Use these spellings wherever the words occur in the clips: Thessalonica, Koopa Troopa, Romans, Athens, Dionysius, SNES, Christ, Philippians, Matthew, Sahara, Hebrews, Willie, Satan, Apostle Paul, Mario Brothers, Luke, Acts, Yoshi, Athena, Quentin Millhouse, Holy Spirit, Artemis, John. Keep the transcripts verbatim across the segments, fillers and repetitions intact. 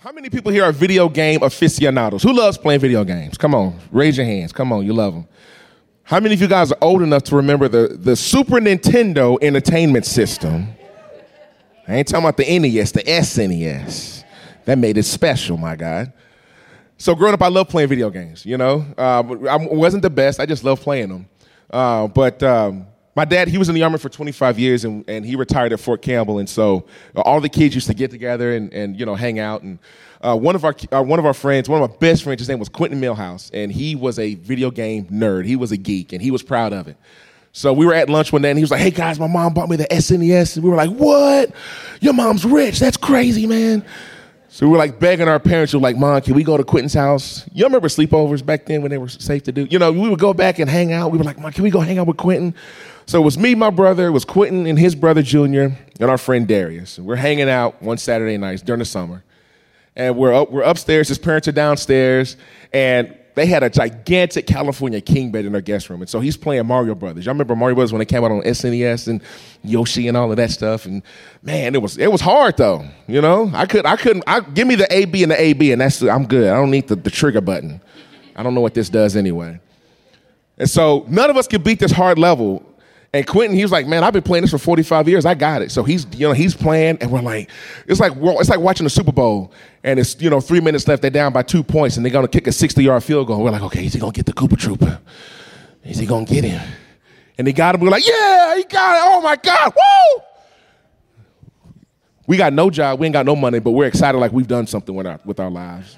How many people here are video game aficionados? Who loves playing video games? Come on, raise your hands. Come on, you love them. How many of you guys are old enough to remember the, the Super Nintendo Entertainment System? I ain't talking about the N E S, the S N E S. That made it special, my God. So growing up, I loved playing video games, you know. Um, I wasn't the best. I just loved playing them. Uh, but um, my dad, he was in the Army for twenty-five years, and, and he retired at Fort Campbell. And so uh, all the kids used to get together and, and you know, hang out. And uh, one of our uh, one of our friends, one of my best friends, his name was Quentin Millhouse, and he was a video game nerd. He was a geek, and he was proud of it. So we were at lunch one day, and he was like, hey, guys, my mom bought me the S N E S. And we were like, what? Your mom's rich. That's crazy, man. So we were like begging our parents. We were like, Mom, can we go to Quentin's house? You remember sleepovers back then when they were safe to do? You know, we would go back and hang out. We were like, Mom, can we go hang out with Quentin? So it was me, my brother. It was Quentin and his brother, Junior, and our friend Darius. And we're hanging out one Saturday night during the summer. And we're up, we're upstairs. His parents are downstairs. And they had a gigantic California king bed in their guest room. And so he's playing Mario Brothers. Y'all remember Mario Brothers when they came out on S N E S and Yoshi and all of that stuff? And man, it was it was hard though. You know, I could I couldn't I give me the A B and the A B and that's I'm good. I don't need the, the trigger button. I don't know what this does anyway. And so none of us could beat this hard level. And Quentin, he was like, man, I've been playing this for forty-five years. I got it. So he's, you know, he's playing, and we're like, it's like it's like watching the Super Bowl, and it's, you know, three minutes left. They're down by two points, and they're going to kick a sixty-yard field goal. We're like, okay, is he going to get the Koopa Troopa? Is he going to get him? And he got him. We're like, yeah, he got it. Oh, my God. Woo! We got no job. We ain't got no money, but we're excited like we've done something with our, with our lives.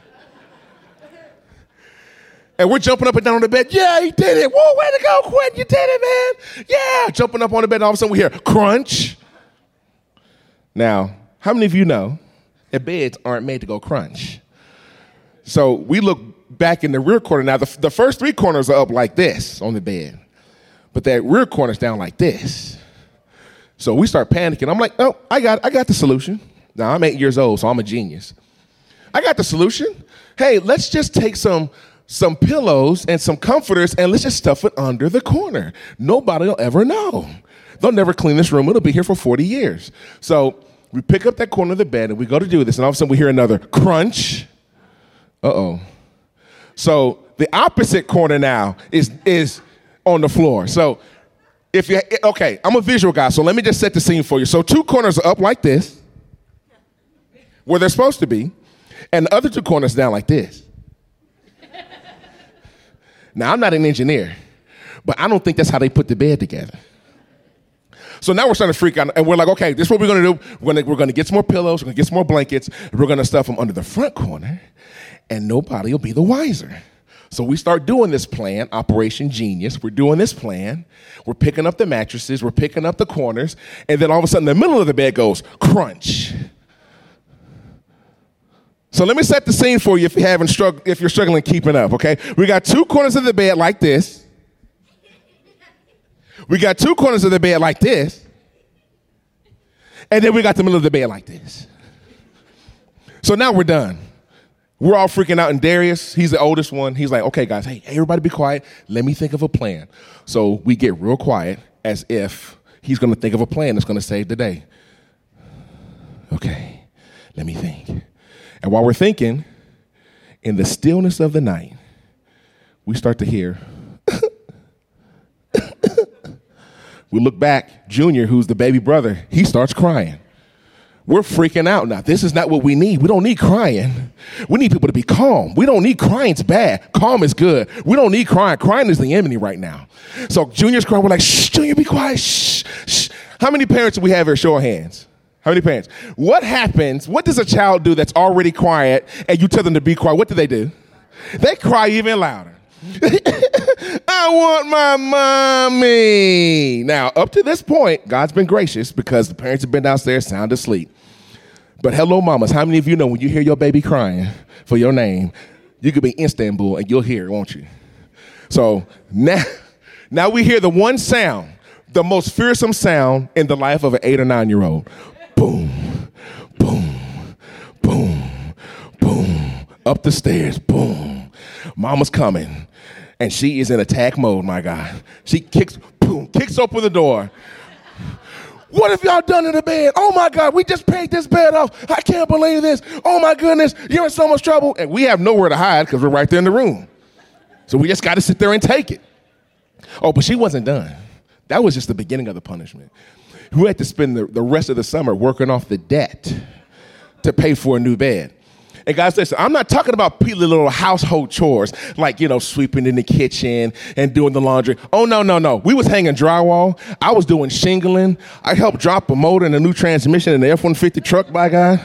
And we're jumping up and down on the bed. Yeah, he did it. Whoa, way to go, Quentin. You did it, man. Yeah. Jumping up on the bed, and all of a sudden we hear crunch. Now, how many of you know that beds aren't made to go crunch? So we look back in the rear corner. Now, the, the first three corners are up like this on the bed. But that rear corner's down like this. So we start panicking. I'm like, oh, I got I got the solution. Now, I'm eight years old, so I'm a genius. I got the solution. Hey, let's just take some... some pillows and some comforters, and let's just stuff it under the corner. Nobody will ever know. They'll never clean this room. It'll be here for forty years. So we pick up that corner of the bed, and we go to do this, and all of a sudden we hear another crunch. Uh-oh. So the opposite corner now is is on the floor. So if you, okay, I'm a visual guy, so let me just set the scene for you. So two corners are up like this, where they're supposed to be, and the other two corners down like this. Now, I'm not an engineer, but I don't think that's how they put the bed together. So now we're starting to freak out, and we're like, okay, this is what we're going to do. We're going we're to get some more pillows. We're going to get some more blankets. We're going to stuff them under the front corner, and nobody will be the wiser. So we start doing this plan, Operation Genius. We're doing this plan. We're picking up the mattresses. We're picking up the corners, and then all of a sudden, the middle of the bed goes crunch. So let me set the scene for you if, you haven't strugg- if you're struggling keeping up, okay? We got two corners of the bed like this. We got two corners of the bed like this. And then we got the middle of the bed like this. So now we're done. We're all freaking out. And Darius, he's the oldest one. He's like, okay, guys, hey, everybody be quiet. Let me think of a plan. So we get real quiet as if he's going to think of a plan that's going to save the day. Okay, let me think. And while we're thinking, in the stillness of the night, we start to hear. We look back. Junior, who's the baby brother, he starts crying. We're freaking out now. This is not what we need. We don't need crying. We need people to be calm. We don't need crying's bad. Calm is good. We don't need crying. Crying is the enemy right now. So Junior's crying. We're like, shh, Junior, be quiet. Shh, shh. How many parents do we have here? Show of hands. How many parents? What happens? What does a child do that's already quiet and you tell them to be quiet? What do they do? They cry even louder. I want my mommy. Now, up to this point, God's been gracious because the parents have been downstairs sound asleep. But hello, mamas. How many of you know when you hear your baby crying for your name, you could be in Istanbul and you'll hear it, won't you? So now, now we hear the one sound, the most fearsome sound in the life of an eight or nine-year-old. Boom, boom, boom, boom, up the stairs, boom. Mama's coming, and she is in attack mode, my God. She kicks, boom, kicks open the door. What have y'all done to the bed? Oh my God, we just paid this bed off. I can't believe this. Oh my goodness, you're in so much trouble. And we have nowhere to hide because we're right there in the room. So we just got to sit there and take it. Oh, but she wasn't done. That was just the beginning of the punishment. We had to spend the, the rest of the summer working off the debt to pay for a new bed. And guys, listen, I'm not talking about little household chores like, you know, sweeping in the kitchen and doing the laundry. Oh, no, no, no. We was hanging drywall. I was doing shingling. I helped drop a motor and a new transmission in the F one fifty truck, by God.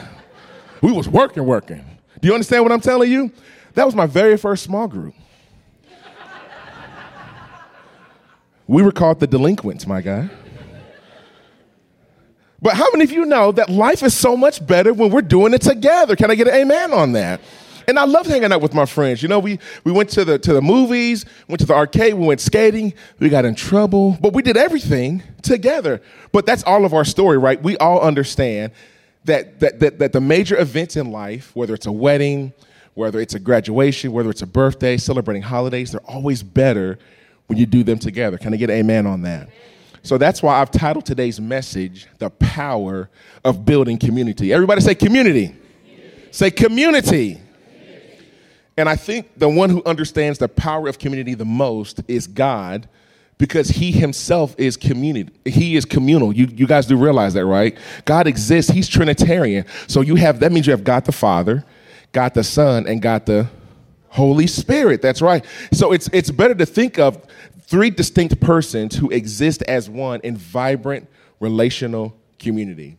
We was working, working. Do you understand what I'm telling you? That was my very first small group. We were called the delinquents, my guy. But how many of you know that life is so much better when we're doing it together? Can I get an amen on that? And I loved hanging out with my friends. You know, we, we went to the to the movies, went to the arcade, we went skating, we got in trouble, but we did everything together. But that's all of our story, right? We all understand that that that, that the major events in life, whether it's a wedding, whether it's a graduation, whether it's a birthday, celebrating holidays, they're always better when you do them together. Can I get an amen on that? So that's why I've titled today's message, The Power of Building Community. Everybody say community. Community. Say community. Community. And I think the one who understands the power of community the most is God, because he himself is community. He is communal. You, you guys do realize that, right? God exists. He's Trinitarian. So you have, that means you have God the Father, God the Son, and God the Holy Spirit. That's right. So it's it's better to think of three distinct persons who exist as one in vibrant relational community.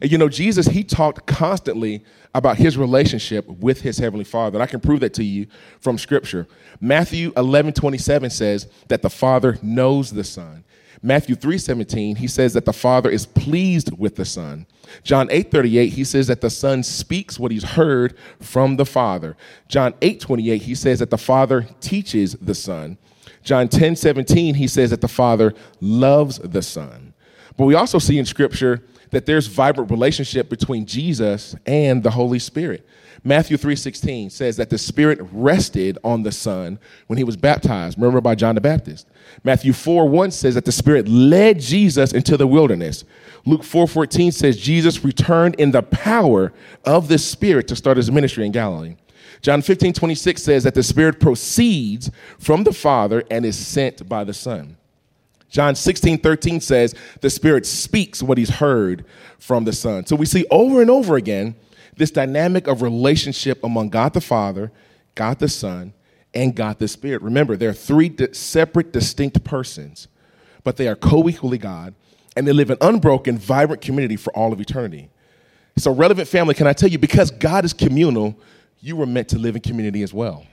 And you know, Jesus, he talked constantly about his relationship with his heavenly Father. And I can prove that to you from Scripture. Matthew eleven twenty-seven says that the Father knows the Son. Matthew three seventeen, he says that the Father is pleased with the Son. John eight thirty-eight, he says that the Son speaks what he's heard from the Father. John eight twenty-eight, he says that the Father teaches the Son. John ten seventeen, he says that the Father loves the Son. But we also see in Scripture that there's vibrant relationship between Jesus and the Holy Spirit. Matthew three sixteen says that the Spirit rested on the Son when he was baptized, remember, by John the Baptist. Matthew four one says that the Spirit led Jesus into the wilderness. Luke four fourteen says Jesus returned in the power of the Spirit to start his ministry in Galilee. John fifteen twenty-six says that the Spirit proceeds from the Father and is sent by the Son. John sixteen thirteen says the Spirit speaks what he's heard from the Son. So we see over and over again this dynamic of relationship among God the Father, God the Son, and God the Spirit. Remember, there are three di- separate, distinct persons, but they are co-equally God, and they live in unbroken, vibrant community for all of eternity. So, relevant family, can I tell you, because God is communal, you were meant to live in community as well.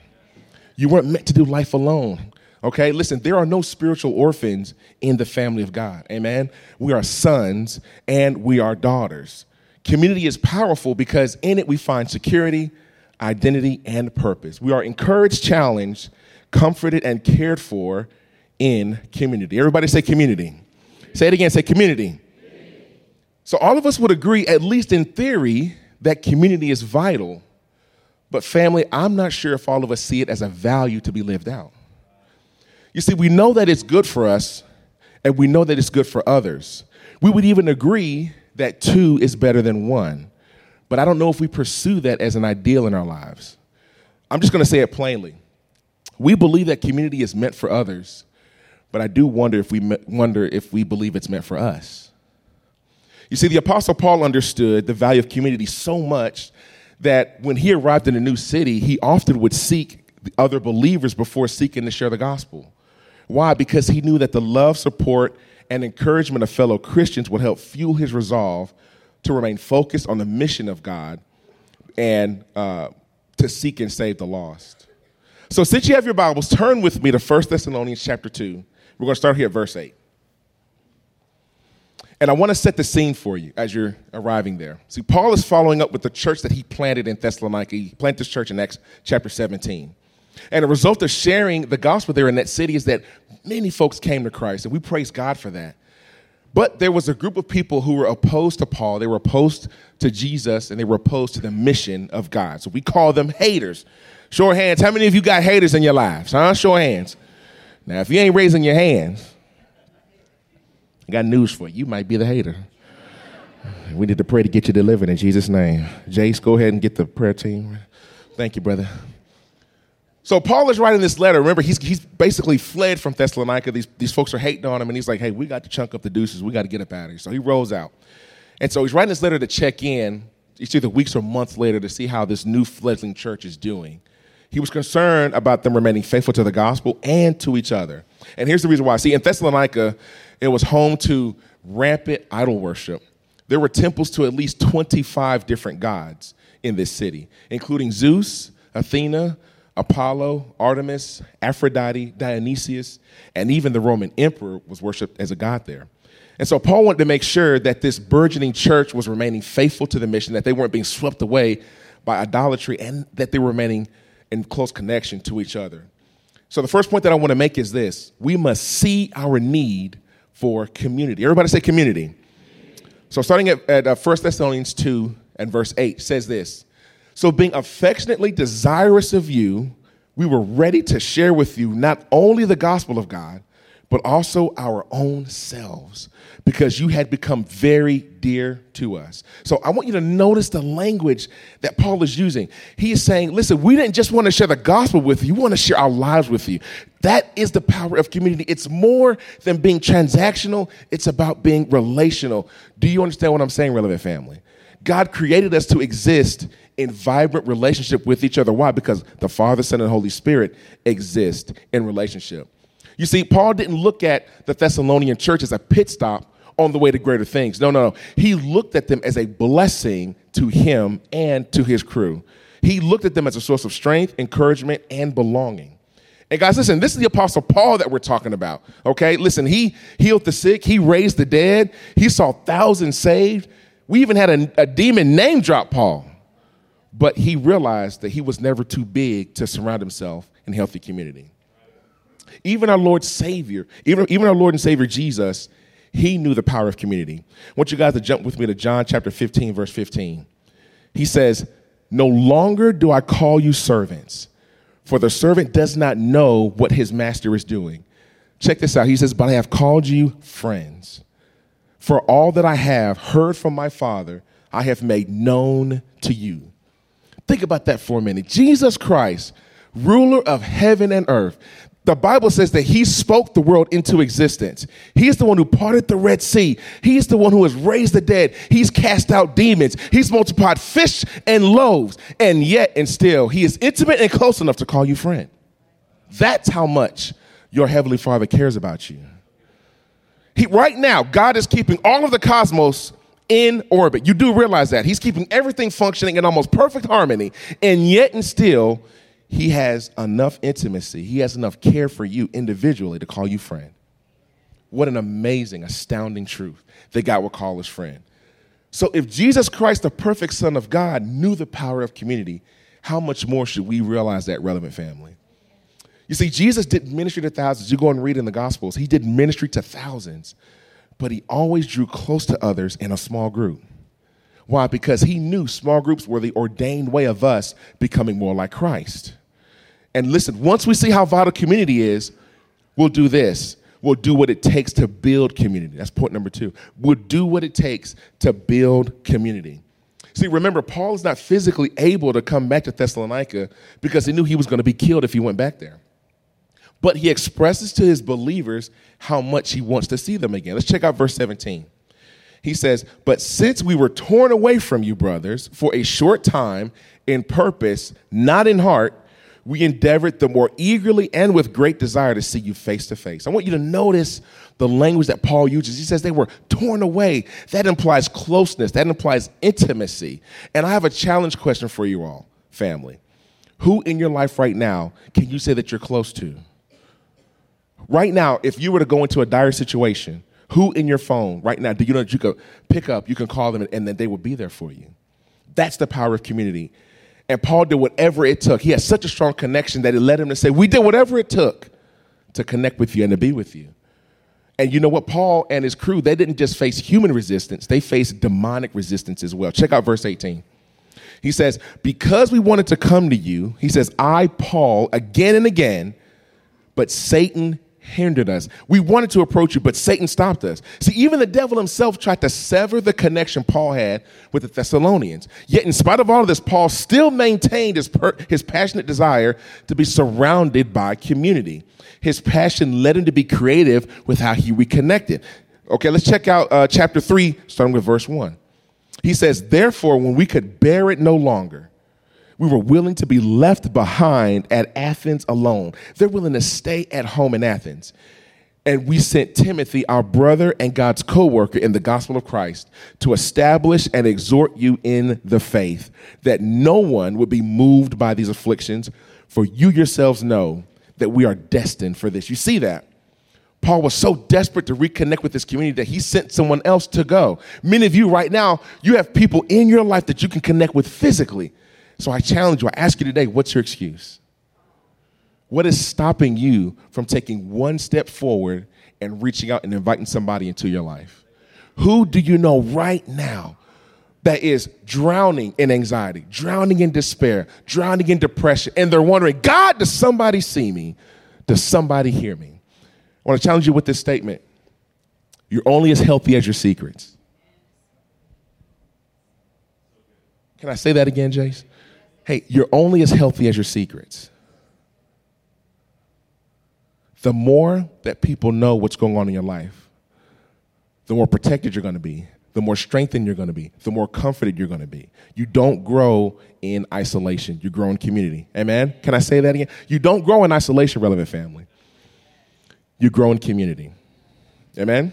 You weren't meant to do life alone. Okay, listen, there are no spiritual orphans in the family of God. Amen? We are sons and we are daughters. Community is powerful because in it we find security, identity, and purpose. We are encouraged, challenged, comforted, and cared for in community. Everybody say community. Say it again, say community. So all of us would agree, at least in theory, that community is vital. But family, I'm not sure if all of us see it as a value to be lived out. You see, we know that it's good for us, and we know that it's good for others. We would even agree that two is better than one. But I don't know if we pursue that as an ideal in our lives. I'm just going to say it plainly. We believe that community is meant for others, but I do wonder if we wonder if we believe it's meant for us. You see, the Apostle Paul understood the value of community so much that when he arrived in a new city, he often would seek other believers before seeking to share the gospel. Why? Because he knew that the love, support, and encouragement of fellow Christians would help fuel his resolve to remain focused on the mission of God and uh, to seek and save the lost. So since you have your Bibles, turn with me to First Thessalonians chapter two. We're going to start here at verse eight. And I want to set the scene for you as you're arriving there. See, Paul is following up with the church that he planted in Thessalonica. He planted this church in Acts chapter seventeen. And the result of sharing the gospel there in that city is that many folks came to Christ, and we praise God for that. But there was a group of people who were opposed to Paul. They were opposed to Jesus, and they were opposed to the mission of God. So we call them haters. Show of hands. How many of you got haters in your lives? Huh? Show of hands. Now, if you ain't raising your hands, I got news for you. You might be the hater. We need to pray to get you delivered in Jesus' name. Jace, go ahead and get the prayer team. Thank you, brother. So Paul is writing this letter. Remember, he's he's basically fled from Thessalonica. These, these folks are hating on him, and he's like, hey, we got to chunk up the deuces. We got to get up out of here. So he rolls out. And so he's writing this letter to check in. It's either weeks or months later to see how this new fledgling church is doing. He was concerned about them remaining faithful to the gospel and to each other. And here's the reason why. See, in Thessalonica, it was home to rampant idol worship. There were temples to at least twenty-five different gods in this city, including Zeus, Athena, Apollo, Artemis, Aphrodite, Dionysius, and even the Roman emperor was worshipped as a god there. And so Paul wanted to make sure that this burgeoning church was remaining faithful to the mission, that they weren't being swept away by idolatry, and that they were remaining in close connection to each other. So the first point that I want to make is this. We must see our need for community. Everybody say community. So starting at, at uh, First Thessalonians two and verse eight says this. So being affectionately desirous of you, we were ready to share with you not only the gospel of God, but also our own selves, because you had become very dear to us. So I want you to notice the language that Paul is using. He is saying, listen, we didn't just want to share the gospel with you. We want to share our lives with you. That is the power of community. It's more than being transactional. It's about being relational. Do you understand what I'm saying, Relevant Family? God created us to exist in vibrant relationship with each other. Why? Because the Father, Son, and Holy Spirit exist in relationship. You see, Paul didn't look at the Thessalonian church as a pit stop on the way to greater things. No, no, no. He looked at them as a blessing to him and to his crew. He looked at them as a source of strength, encouragement, and belonging. And guys, listen, this is the Apostle Paul that we're talking about, okay? Listen, he healed the sick. He raised the dead. He saw thousands saved. We even had a, a demon name drop Paul. But he realized that he was never too big to surround himself in healthy community. Even our Lord Savior, even, even our Lord and Savior Jesus, he knew the power of community. I want you guys to jump with me to John chapter fifteen, verse fifteen. He says, no longer do I call you servants, for the servant does not know what his master is doing. Check this out. He says, but I have called you friends. For all that I have heard from my Father, I have made known to you. Think about that for a minute. Jesus Christ, ruler of heaven and earth. The Bible says that he spoke the world into existence. He is the one who parted the Red Sea. He is the one who has raised the dead. He's cast out demons. He's multiplied fish and loaves. And yet and still, he is intimate and close enough to call you friend. That's how much your Heavenly Father cares about you. He, right now, God is keeping all of the cosmos in orbit. You do realize that. He's keeping everything functioning in almost perfect harmony. And yet and still, he has enough intimacy. He has enough care for you individually to call you friend. What an amazing, astounding truth that God will call his friend. So if Jesus Christ, the perfect Son of God, knew the power of community, how much more should we realize that, Relevant Family? You see, Jesus did ministry to thousands. You go and read in the Gospels. He did ministry to thousands, but he always drew close to others in a small group. Why? Because he knew small groups were the ordained way of us becoming more like Christ. And listen, once we see how vital community is, we'll do this. We'll do what it takes to build community. That's point number two. We'll do what it takes to build community. See, remember, Paul is not physically able to come back to Thessalonica because he knew he was going to be killed if he went back there. But he expresses to his believers how much he wants to see them again. Let's check out verse seventeen. He says, but since we were torn away from you, brothers, for a short time in purpose, not in heart, we endeavored the more eagerly and with great desire to see you face to face. I want you to notice the language that Paul uses. He says they were torn away. That implies closeness. That implies intimacy. And I have a challenge question for you all, family. Who in your life right now can you say that you're close to? Right now, if you were to go into a dire situation, who in your phone right now do you know that you could pick up, you can call them, and then they will be there for you? That's the power of community. And Paul did whatever it took. He had such a strong connection that it led him to say, we did whatever it took to connect with you and to be with you. And you know what? Paul and his crew, they didn't just face human resistance. They faced demonic resistance as well. Check out verse eighteen. He says, because we wanted to come to you, he says, I, Paul, again and again, but Satan hindered us. We wanted to approach you, but Satan stopped us. See, even the devil himself tried to sever the connection Paul had with the Thessalonians. Yet in spite of all of this, Paul still maintained his, per- his passionate desire to be surrounded by community. His passion led him to be creative with how he reconnected. Okay, let's check out uh, chapter three, starting with verse one. He says, therefore, when we could bear it no longer, we were willing to be left behind at Athens alone. They're willing to stay at home in Athens. And we sent Timothy, our brother and God's co-worker in the gospel of Christ, to establish and exhort you in the faith, that no one would be moved by these afflictions, for you yourselves know that we are destined for this. You see that? Paul was so desperate to reconnect with this community that he sent someone else to go. Many of you right now, you have people in your life that you can connect with physically. So I challenge you, I ask you today, what's your excuse? What is stopping you from taking one step forward and reaching out and inviting somebody into your life? Who do you know right now that is drowning in anxiety, drowning in despair, drowning in depression, and they're wondering, God, does somebody see me? Does somebody hear me? I want to challenge you with this statement. You're only as healthy as your secrets. Can I say that again, Jace? Hey, you're only as healthy as your secrets. The more that people know what's going on in your life, the more protected you're going to be, the more strengthened you're going to be, the more comforted you're going to be. You don't grow in isolation. You grow in community. Amen? Can I say that again? You don't grow in isolation, relevant family. You grow in community. Amen?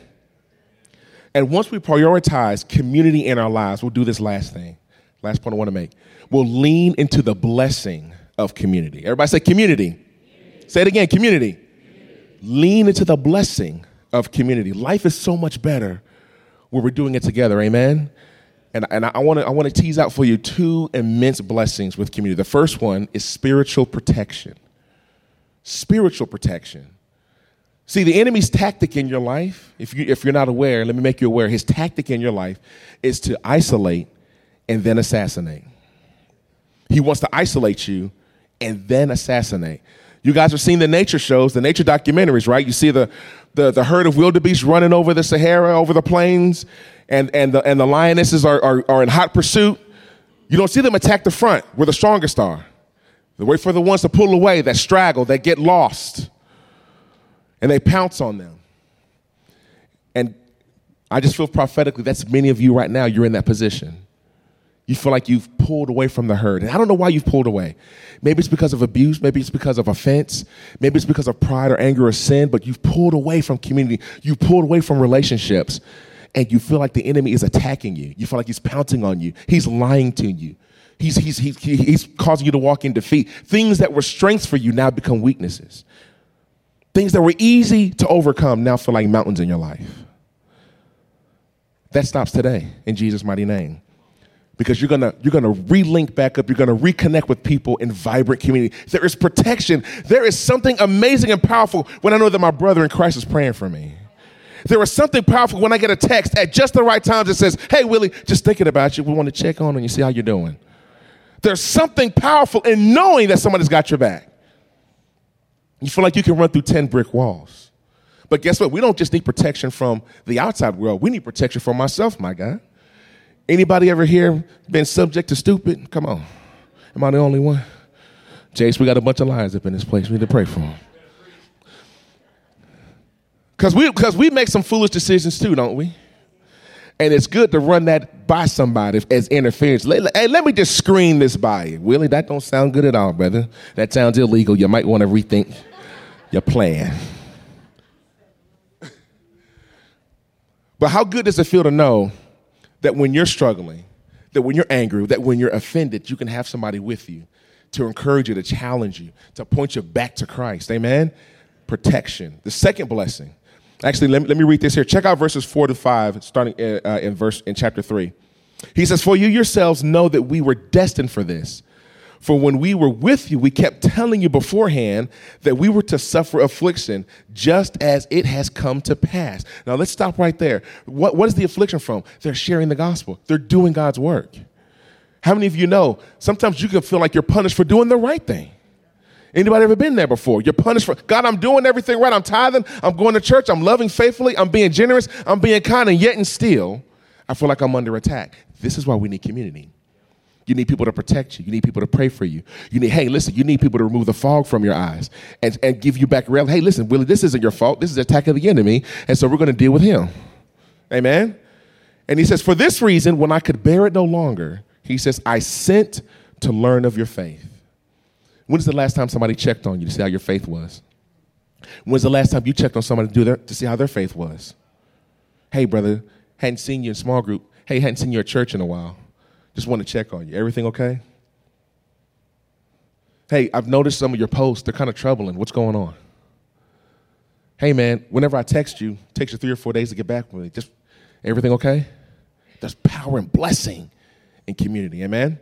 And once we prioritize community in our lives, we'll do this last thing. Last point I want to make. We'll lean into the blessing of community. Everybody say community. community. Say it again, community. community. Lean into the blessing of community. Life is so much better when we're doing it together. Amen? And, and I want to I want to tease out for you two immense blessings with community. The first one is spiritual protection. Spiritual protection. See, the enemy's tactic in your life, if, you, if you're not aware, let me make you aware, his tactic in your life is to isolate and then assassinate. He wants to isolate you and then assassinate. You guys have seen the nature shows, the nature documentaries, right? You see the the, the herd of wildebeest running over the Sahara, over the plains, and, and, the, and the lionesses are, are, are in hot pursuit. You don't see them attack the front where the strongest are. They wait for the ones to pull away, that straggle, that get lost. And they pounce on them. And I just feel prophetically, that's many of you right now, you're in that position. You feel like you've pulled away from the herd. And I don't know why you've pulled away. Maybe it's because of abuse. Maybe it's because of offense. Maybe it's because of pride or anger or sin. But you've pulled away from community. You've pulled away from relationships. And you feel like the enemy is attacking you. You feel like he's pouncing on you. He's lying to you. He's, he's, he's, he's causing you to walk in defeat. Things that were strengths for you now become weaknesses. Things that were easy to overcome now feel like mountains in your life. That stops today in Jesus' mighty name. Because you're gonna you're gonna relink back up, you're gonna reconnect with people in vibrant community. There is protection. There is something amazing and powerful when I know that my brother in Christ is praying for me. There is something powerful when I get a text at just the right time that says, hey Willie, just thinking about you. We want to check on and you see how you're doing. There's something powerful in knowing that somebody's got your back. You feel like you can run through ten brick walls. But guess what? We don't just need protection from the outside world. We need protection from myself, my guy. Anybody ever here been subject to stupid? Come on. Am I the only one? Jace, we got a bunch of lions up in this place. We need to pray for them. Because we, because we make some foolish decisions too, don't we? And it's good to run that by somebody as interference. Hey, let me just screen this by you. Willie, that don't sound good at all, brother. That sounds illegal. You might want to rethink your plan. But how good does it feel to know that when you're struggling, that when you're angry, that when you're offended, you can have somebody with you to encourage you, to challenge you, to point you back to Christ. Amen? Protection. The second blessing. Actually, let me, let me read this here. Check out verses four to five, starting in, uh, in verse in chapter three. He says, "For you yourselves know that we were destined for this. For when we were with you, we kept telling you beforehand that we were to suffer affliction, just as it has come to pass." Now let's stop right there. What what is the affliction from? They're sharing the gospel. They're doing God's work. How many of you know? Sometimes you can feel like you're punished for doing the right thing. Anybody ever been there before? You're punished for, God, I'm doing everything right. I'm tithing. I'm going to church. I'm loving faithfully. I'm being generous. I'm being kind. And yet and still, I feel like I'm under attack. This is why we need community. You need people to protect you. You need people to pray for you. You need, hey, listen, you need people to remove the fog from your eyes and, and give you back real. Hey, listen, Willie, this isn't your fault. This is an attack of the enemy. And so we're going to deal with him. Amen? And he says, for this reason, when I could bear it no longer, he says, I sent to learn of your faith. When's the last time somebody checked on you to see how your faith was? When's the last time you checked on somebody to, do their, to see how their faith was? Hey, brother, hadn't seen you in small group. Hey, hadn't seen you at church in a while. Just want to check on you. Everything okay? Hey, I've noticed some of your posts. They're kind of troubling. What's going on? Hey, man, whenever I text you, it takes you three or four days to get back with me. Just everything okay? There's power and blessing in community. Amen?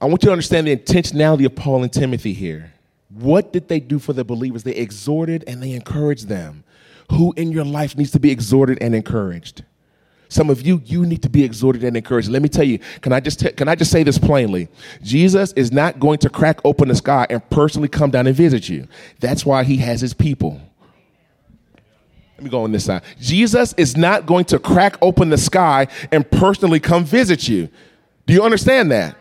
I want you to understand the intentionality of Paul and Timothy here. What did they do for the believers? They exhorted and they encouraged them. Who in your life needs to be exhorted and encouraged? Some of you, you need to be exhorted and encouraged. Let me tell you, can I just t- can I just say this plainly? Jesus is not going to crack open the sky and personally come down and visit you. That's why he has his people. Let me go on this side. Jesus is not going to crack open the sky and personally come visit you. Do you understand that?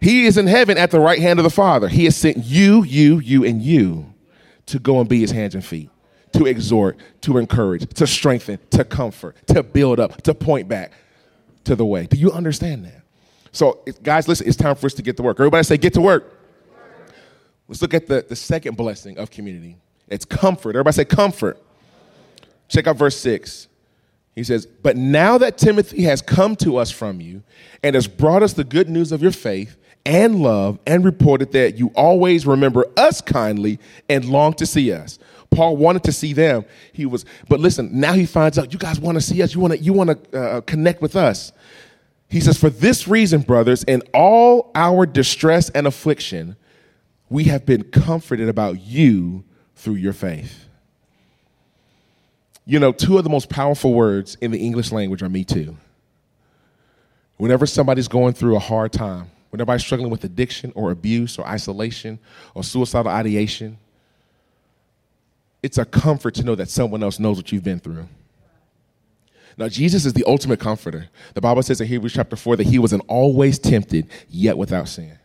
He is in heaven at the right hand of the Father. He has sent you, you, you, and you to go and be his hands and feet, to exhort, to encourage, to strengthen, to comfort, to build up, to point back to the way. Do you understand that? So, guys, listen, it's time for us to get to work. Everybody say, get to work. Let's look at the, the second blessing of community. It's comfort. Everybody say comfort. Check out verse six. He says, but now that Timothy has come to us from you and has brought us the good news of your faith, and love, and reported that you always remember us kindly and long to see us. Paul wanted to see them. He was, but listen, now he finds out you guys want to see us. You want to, you want to uh, connect with us. He says, for this reason, brothers, in all our distress and affliction, we have been comforted about you through your faith. You know, two of the most powerful words in the English language are me too. Whenever somebody's going through a hard time, when everybody's struggling with addiction or abuse or isolation or suicidal ideation, it's a comfort to know that someone else knows what you've been through. Now, Jesus is the ultimate comforter. The Bible says in Hebrews chapter four that he was an always tempted, yet without sin.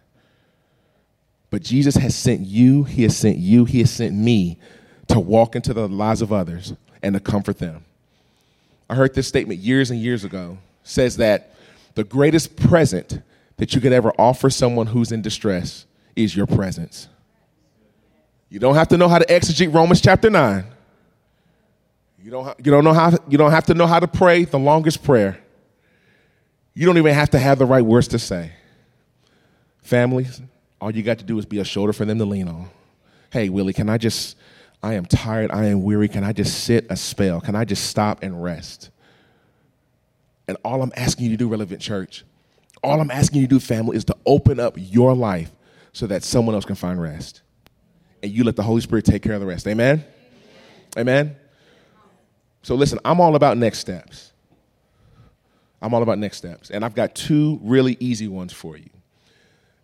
But Jesus has sent you, he has sent you, he has sent me to walk into the lives of others and to comfort them. I heard this statement years and years ago. It says that the greatest present that you can ever offer someone who's in distress is your presence. You don't have to know how to exegete Romans chapter nine. You don't, ha- you don't know how, you don't have to know how to pray the longest prayer. You don't even have to have the right words to say. Families, all you got to do is be a shoulder for them to lean on. Hey, Willie, can I just, I am tired, I am weary, can I just sit a spell? Can I just stop and rest? And all I'm asking you to do, Relevant Church, all I'm asking you to do, family, is to open up your life so that someone else can find rest. And you let the Holy Spirit take care of the rest. Amen? Amen? Amen? So listen, I'm all about next steps. I'm all about next steps. And I've got two really easy ones for you.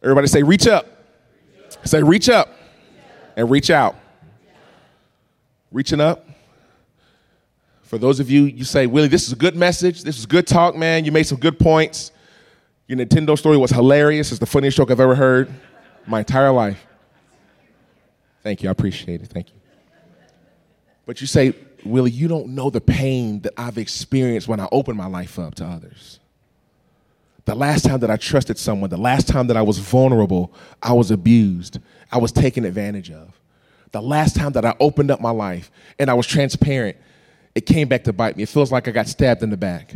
Everybody say, reach up. Reach up. Say, reach up. Reach up. And reach out. Reach out. Reaching up. For those of you, you say, Willie, this is a good message. This is good talk, man. You made some good points. Your Nintendo story was hilarious. It's the funniest joke I've ever heard my entire life. Thank you. I appreciate it. Thank you. But you say, Willie, you don't know the pain that I've experienced when I opened my life up to others. The last time that I trusted someone, the last time that I was vulnerable, I was abused. I was taken advantage of. The last time that I opened up my life and I was transparent, it came back to bite me. It feels like I got stabbed in the back.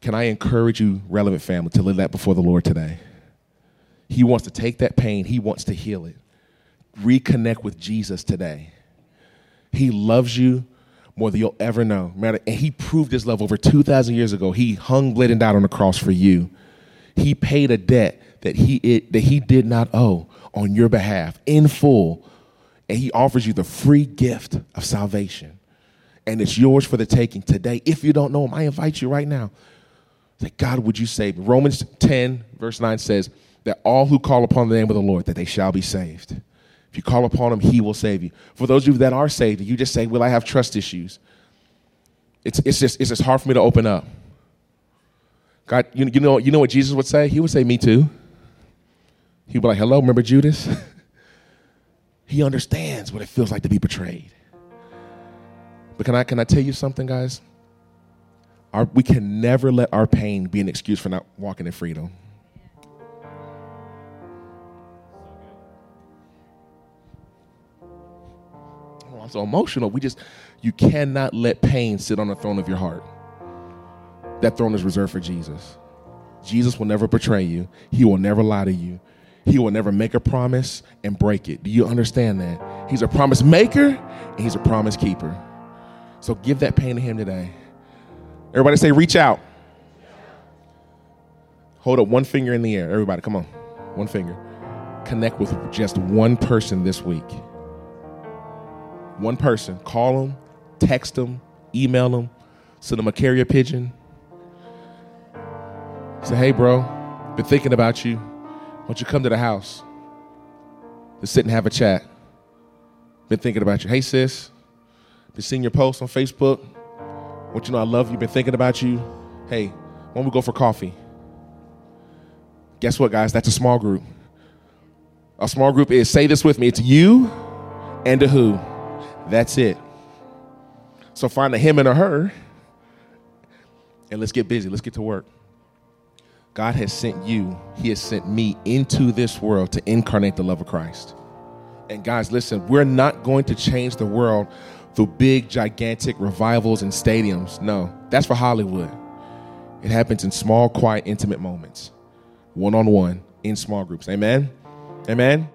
Can I encourage you, Relevant family, to live that before the Lord today? He wants to take that pain. He wants to heal it. Reconnect with Jesus today. He loves you more than you'll ever know. And he proved his love over two thousand years ago. He hung, bled, and died on the cross for you. He paid a debt that he, it, that he did not owe on your behalf in full. And he offers you the free gift of salvation. And it's yours for the taking today. If you don't know him, I invite you right now. Say, God, would you save me? Romans ten, verse nine says, that all who call upon the name of the Lord, that they shall be saved. If you call upon him, he will save you. For those of you that are saved, you just say, well, I have trust issues. It's, it's, just, it's just hard for me to open up. God, you, you, know, you know what Jesus would say? He would say, me too. He would be like, hello, remember Judas? He understands what it feels like to be betrayed. But can I, can I tell you something, guys? Our, we can never let our pain be an excuse for not walking in freedom. Oh, I'm so emotional. We just, you cannot let pain sit on the throne of your heart. That throne is reserved for Jesus. Jesus will never betray you. He will never lie to you. He will never make a promise and break it. Do you understand that? He's a promise maker and he's a promise keeper. So give that pain to him today. Everybody say, reach out. Hold up one finger in the air. Everybody, come on. One finger. Connect with just one person this week. One person. Call them, text them, email them, send them a carrier pigeon. Say, hey, bro, been thinking about you. Why don't you come to the house? Let's sit and have a chat. Been thinking about you. Hey, sis, been seeing your posts on Facebook. What you know, I love you, been thinking about you. Hey, why don't we go for coffee? Guess what, guys? That's a small group. A small group is, say this with me, it's you and a who. That's it. So find a him and a her, and let's get busy. Let's get to work. God has sent you. He has sent me into this world to incarnate the love of Christ. And guys, listen, we're not going to change the world through big, gigantic revivals and stadiums. No, that's for Hollywood. It happens in small, quiet, intimate moments, one-on-one, in small groups. Amen? Amen?